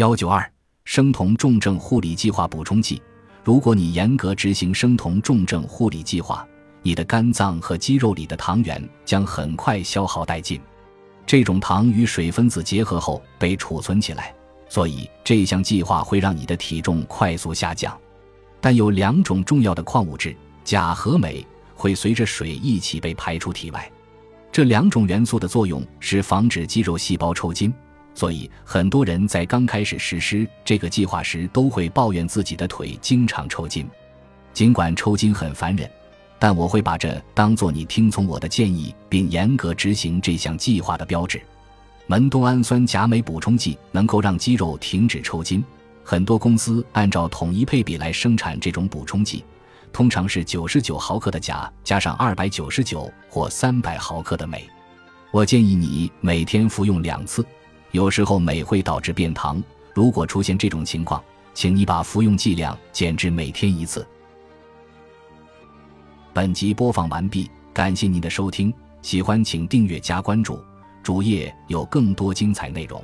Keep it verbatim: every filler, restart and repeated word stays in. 一九二生酮重症护理计划补充剂。如果你严格执行生酮重症护理计划，你的肝脏和肌肉里的糖原将很快消耗殆尽。这种糖与水分子结合后被储存起来，所以这项计划会让你的体重快速下降。但有两种重要的矿物质，钾和镁，会随着水一起被排出体外。这两种元素的作用是防止肌肉细胞抽筋，所以很多人在刚开始实施这个计划时都会抱怨自己的腿经常抽筋。尽管抽筋很烦人，但我会把这当作你听从我的建议并严格执行这项计划的标志。门多氨酸钾镁补充剂能够让肌肉停止抽筋，很多公司按照统一配比来生产这种补充剂，通常是九十九毫克的钾加上二百九十九或三百毫克的镁。我建议你每天服用两次，有时候镁会导致变糖，如果出现这种情况，请你把服用剂量减至每天一次。本集播放完毕，感谢您的收听，喜欢请订阅加关注，主页有更多精彩内容。